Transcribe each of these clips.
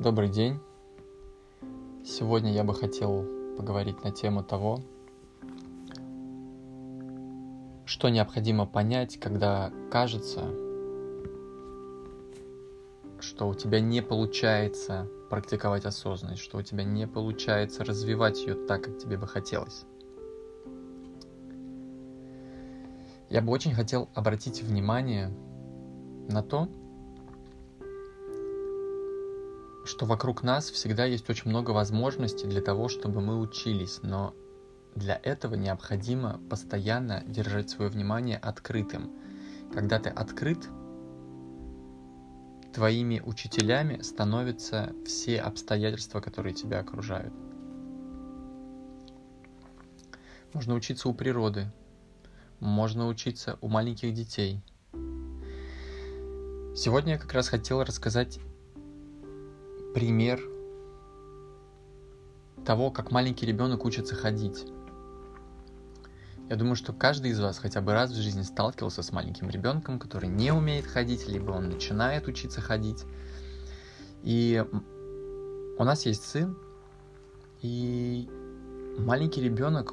Добрый день! Сегодня я бы хотел поговорить на тему того, что необходимо понять, когда кажется, что у тебя не получается практиковать осознанность, что у тебя не получается развивать ее так, как тебе бы хотелось. Я бы очень хотел обратить внимание на то, что вокруг нас всегда есть очень много возможностей для того, чтобы мы учились, но для этого необходимо постоянно держать свое внимание открытым. Когда ты открыт, твоими учителями становятся все обстоятельства, которые тебя окружают. Можно учиться у природы, можно учиться у маленьких детей. Сегодня я как раз хотел рассказать пример того, как маленький ребенок учится ходить. Я думаю, что каждый из вас хотя бы раз в жизни сталкивался с маленьким ребенком, который не умеет ходить, либо он начинает учиться ходить. И у нас есть сын, и маленький ребенок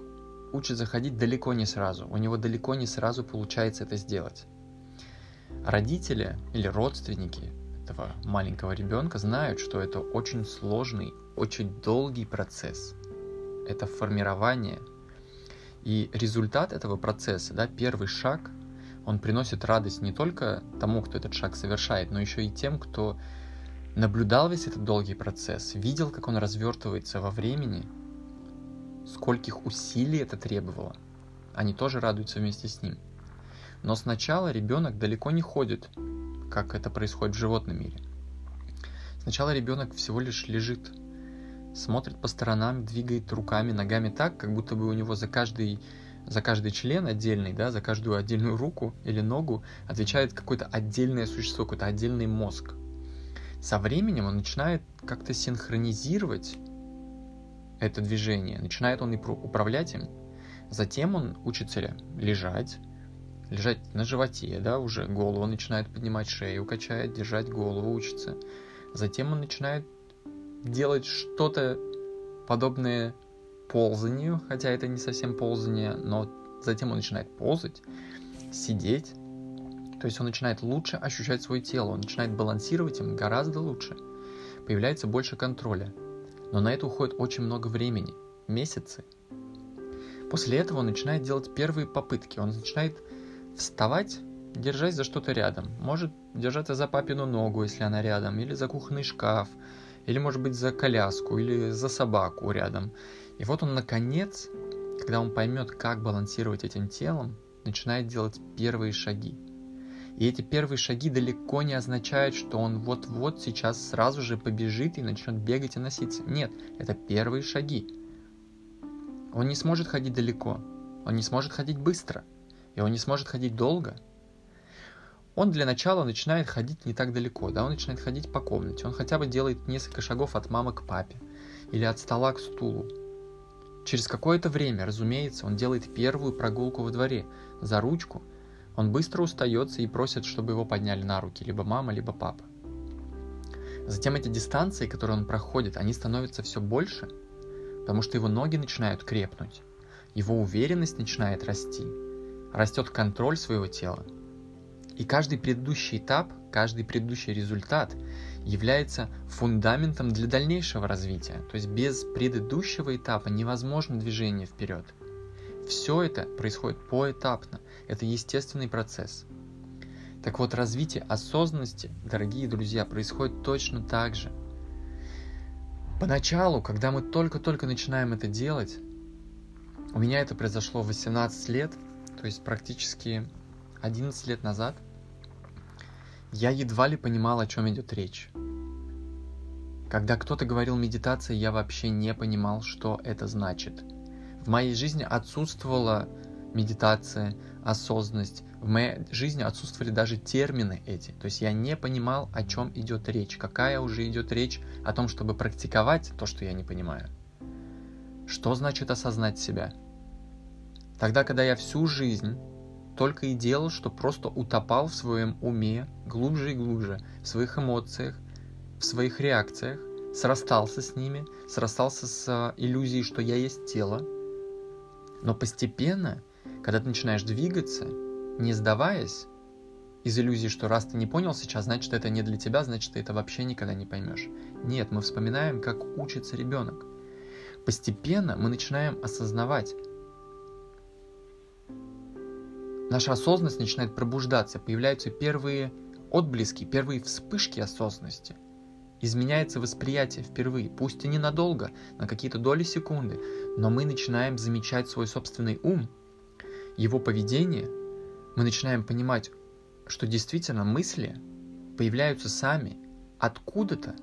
учится ходить далеко не сразу. У него далеко не сразу получается это сделать. Родители или родственники этого маленького ребенка знают, что это очень сложный, очень долгий процесс. Это формирование. И результат этого процесса, первый шаг, он приносит радость не только тому, кто этот шаг совершает, но еще и тем, кто наблюдал весь этот долгий процесс, видел, как он развертывается во времени, скольких усилий это требовало. Они тоже радуются вместе с ним. Но сначала ребенок далеко не ходит, как это происходит в животном мире. Сначала ребенок всего лишь лежит, смотрит по сторонам, двигает руками, ногами так, как будто бы у него за каждый член отдельный, за каждую отдельную руку или ногу отвечает какое-то отдельное существо, какой-то отдельный мозг. Со временем он начинает как-то синхронизировать это движение, начинает он и управлять им. Затем он учится лежать на животе, уже голову начинает поднимать, шею качает, держать голову учится. Затем он начинает делать что-то подобное ползанию, хотя это не совсем ползание, но затем он начинает ползать, сидеть. То есть он начинает лучше ощущать свое тело, он начинает балансировать им гораздо лучше. Появляется больше контроля, но на это уходит очень много времени, месяцы. После этого он начинает делать первые попытки, он начинает вставать, держась за что-то рядом. Может держаться за папину ногу, если она рядом, или за кухонный шкаф, или, может быть, за коляску, или за собаку рядом. И вот он, наконец, когда он поймет, как балансировать этим телом, начинает делать первые шаги. И эти первые шаги далеко не означают, что он вот-вот сейчас сразу же побежит и начнет бегать и носиться. Нет, это первые шаги. Он не сможет ходить далеко, он не сможет ходить быстро, и он не сможет ходить долго. Он для начала начинает ходить не так далеко, он начинает ходить по комнате, он хотя бы делает несколько шагов от мамы к папе или от стола к стулу. Через какое-то время, разумеется, он делает первую прогулку во дворе за ручку, он быстро устается и просит, чтобы его подняли на руки, либо мама, либо папа. Затем эти дистанции, которые он проходит, они становятся все больше, потому что его ноги начинают крепнуть, его уверенность начинает расти, растет контроль своего тела. И каждый предыдущий этап, каждый предыдущий результат является фундаментом для дальнейшего развития. То есть без предыдущего этапа невозможно движение вперед. Все это происходит поэтапно. Это естественный процесс. Так вот, развитие осознанности, дорогие друзья, происходит точно так же. Поначалу, когда мы только-только начинаем это делать, у меня это произошло в 18 лет, то есть практически 11 лет назад, я едва ли понимал, о чем идет речь. Когда кто-то говорил «медитация», я вообще не понимал, что это значит. В моей жизни отсутствовала медитация, осознанность. В моей жизни отсутствовали даже термины эти. То есть я не понимал, о чем идет речь. Какая уже идет речь о том, чтобы практиковать то, что я не понимаю. Что значит осознать себя? Тогда, когда я всю жизнь только и делал, что просто утопал в своем уме глубже и глубже, в своих эмоциях, в своих реакциях, срастался с ними, срастался с иллюзией, что я есть тело. Но постепенно, когда ты начинаешь двигаться, не сдаваясь, из иллюзии, что раз ты не понял сейчас, значит, это не для тебя, значит, ты это вообще никогда не поймешь. Нет, мы вспоминаем, как учится ребенок. Постепенно мы начинаем осознавать. Наша осознанность начинает пробуждаться, появляются первые отблески, первые вспышки осознанности. Изменяется восприятие впервые, пусть и ненадолго, на какие-то доли секунды, но мы начинаем замечать свой собственный ум, его поведение, мы начинаем понимать, что действительно мысли появляются сами откуда-то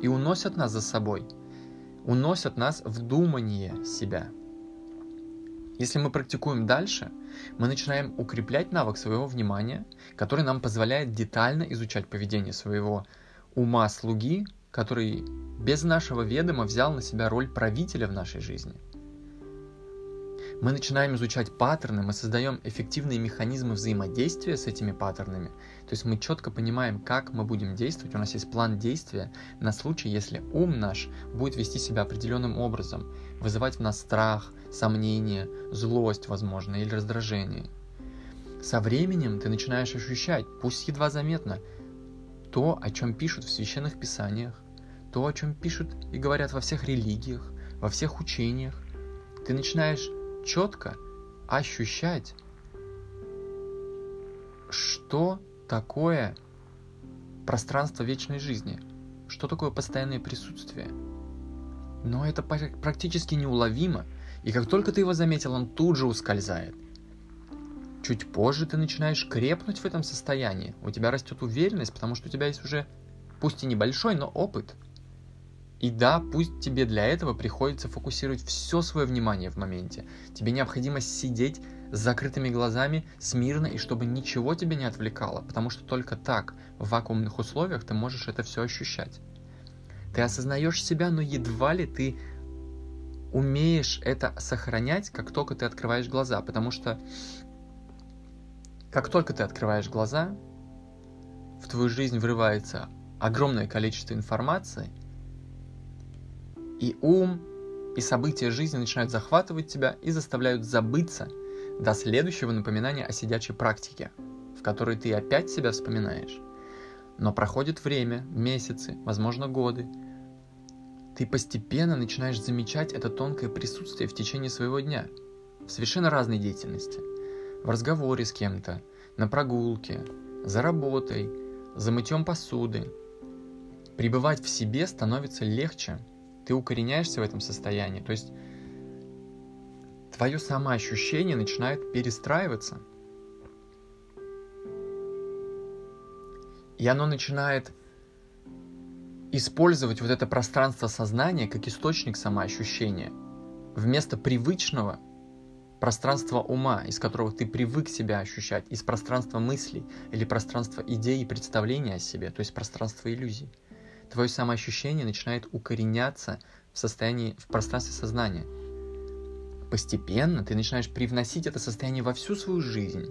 и уносят нас за собой, уносят нас в думание себя. Если мы практикуем дальше, мы начинаем укреплять навык своего внимания, который нам позволяет детально изучать поведение своего ума-слуги, который без нашего ведома взял на себя роль правителя в нашей жизни. Мы начинаем изучать паттерны, мы создаем эффективные механизмы взаимодействия с этими паттернами. То есть мы четко понимаем, как мы будем действовать, у нас есть план действия на случай, если ум наш будет вести себя определенным образом, вызывать в нас страх, сомнение, злость, возможно, или раздражение. Со временем ты начинаешь ощущать, пусть едва заметно, то, о чем пишут в священных писаниях, то, о чем пишут и говорят во всех религиях, во всех учениях. Ты начинаешь четко ощущать, что такое пространство вечной жизни, что такое постоянное присутствие. Но это практически неуловимо, и как только ты его заметил, он тут же ускользает. Чуть позже ты начинаешь крепнуть в этом состоянии, у тебя растет уверенность, потому что у тебя есть уже, пусть и небольшой, но опыт. И да, пусть тебе для этого приходится фокусировать все свое внимание в моменте. Тебе необходимо сидеть с закрытыми глазами, смирно, и чтобы ничего тебя не отвлекало, потому что только так, в вакуумных условиях, ты можешь это все ощущать. Ты осознаешь себя, но едва ли ты умеешь это сохранять, как только ты открываешь глаза, потому что как только ты открываешь глаза, в твою жизнь врывается огромное количество информации, и ум, и события жизни начинают захватывать тебя и заставляют забыться до следующего напоминания о сидячей практике, в которой ты опять себя вспоминаешь. Но проходит время, месяцы, возможно, годы. Ты постепенно начинаешь замечать это тонкое присутствие в течение своего дня, в совершенно разной деятельности. В разговоре с кем-то, на прогулке, за работой, за мытьем посуды. Пребывать в себе становится легче. Ты укореняешься в этом состоянии, то есть твое самоощущение начинает перестраиваться. И оно начинает использовать вот это пространство сознания как источник самоощущения, вместо привычного пространства ума, из которого ты привык себя ощущать, из пространства мыслей или пространства идей и представления о себе, то есть пространства иллюзий. Твое самоощущение начинает укореняться в пространстве сознания. Постепенно ты начинаешь привносить это состояние во всю свою жизнь,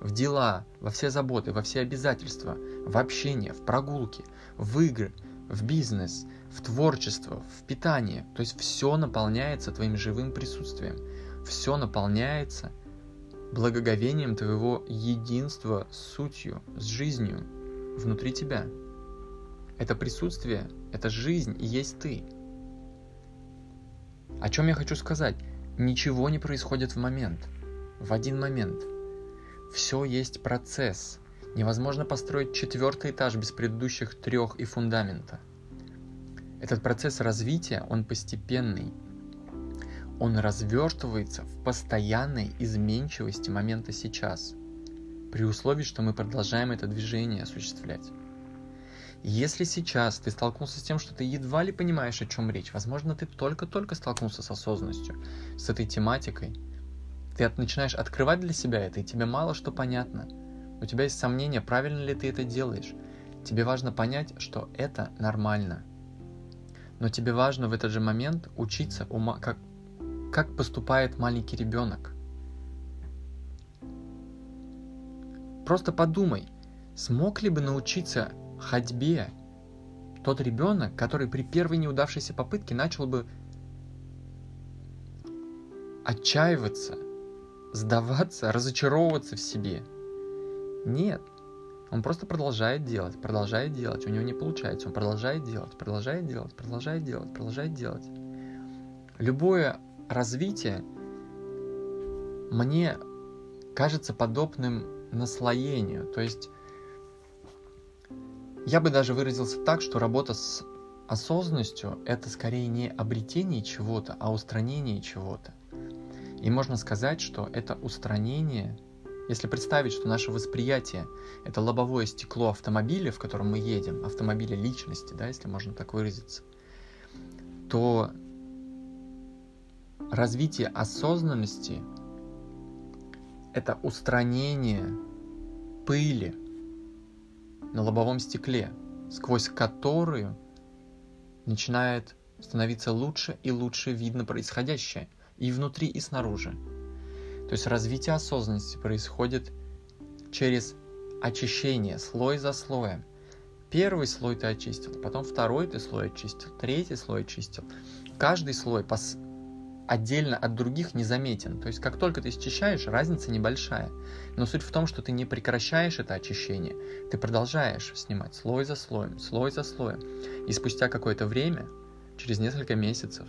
в дела, во все заботы, во все обязательства, в общение, в прогулки, в игры, в бизнес, в творчество, в питание. То есть все наполняется твоим живым присутствием, все наполняется благоговением твоего единства с сутью, с жизнью внутри тебя. Это присутствие, это жизнь и есть ты. О чем я хочу сказать? Ничего не происходит в один момент. Все есть процесс. Невозможно построить 4-й этаж без предыдущих 3 и фундамента. Этот процесс развития, он постепенный. Он развертывается в постоянной изменчивости момента сейчас, при условии, что мы продолжаем это движение осуществлять. Если сейчас ты столкнулся с тем, что ты едва ли понимаешь, о чем речь, возможно, ты только-только столкнулся с осознанностью, с этой тематикой, ты начинаешь открывать для себя это, и тебе мало что понятно. У тебя есть сомнения, правильно ли ты это делаешь. Тебе важно понять, что это нормально. Но тебе важно в этот же момент учиться, как поступает маленький ребенок. Просто подумай, смог ли бы научиться ходьбе Тот ребенок, который при первой неудавшейся попытке начал бы отчаиваться, сдаваться, разочаровываться в себе. Нет, он просто продолжает делать, у него не получается, он продолжает делать. Любое развитие мне кажется подобным наслоению, то есть я бы даже выразился так, что работа с осознанностью – это скорее не обретение чего-то, а устранение чего-то. И можно сказать, что это устранение, если представить, что наше восприятие – это лобовое стекло автомобиля, в котором мы едем, автомобиля личности, да, если можно так выразиться, то развитие осознанности – это устранение пыли на лобовом стекле, сквозь которую начинает становиться лучше и лучше видно происходящее и внутри, и снаружи. То есть развитие осознанности происходит через очищение слой за слоем. Первый слой ты очистил, потом второй ты слой очистил, третий слой очистил. Каждый слой отдельно от других незаметен. То есть как только ты счищаешь, разница небольшая. Но суть в том, что ты не прекращаешь это очищение. Ты продолжаешь снимать слой за слоем. И спустя какое-то время, через несколько месяцев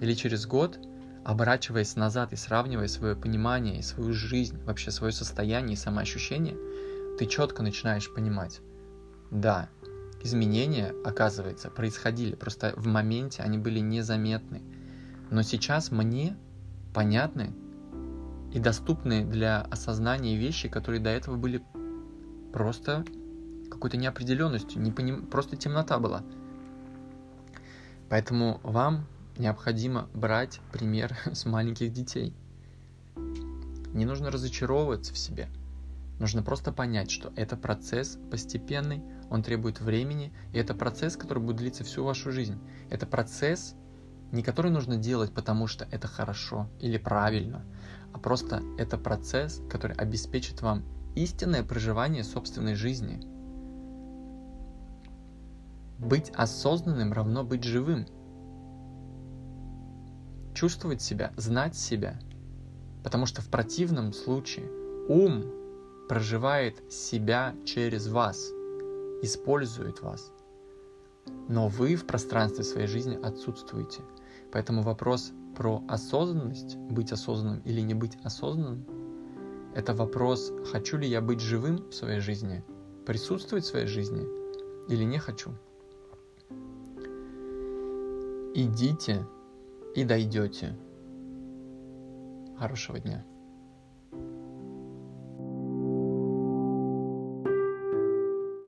или через год, оборачиваясь назад и сравнивая свое понимание и свою жизнь, вообще свое состояние и самоощущение, ты четко начинаешь понимать, да, изменения, оказывается, происходили, просто в моменте они были незаметны. Но сейчас мне понятны и доступны для осознания вещи, которые до этого были просто какой-то неопределенностью, просто темнота была. Поэтому вам необходимо брать пример с маленьких детей. Не нужно разочаровываться в себе. Нужно просто понять, что это процесс постепенный, он требует времени, и это процесс, который будет длиться всю вашу жизнь. Это процесс, не который нужно делать, потому что это хорошо или правильно, а просто это процесс, который обеспечит вам истинное проживание собственной жизни. Быть осознанным равно быть живым. Чувствовать себя, знать себя, потому что в противном случае ум проживает себя через вас, использует вас, но вы в пространстве своей жизни отсутствуете. Поэтому вопрос про осознанность, быть осознанным или не быть осознанным, это вопрос, хочу ли я быть живым в своей жизни, присутствовать в своей жизни или не хочу. Идите и дойдете. Хорошего дня.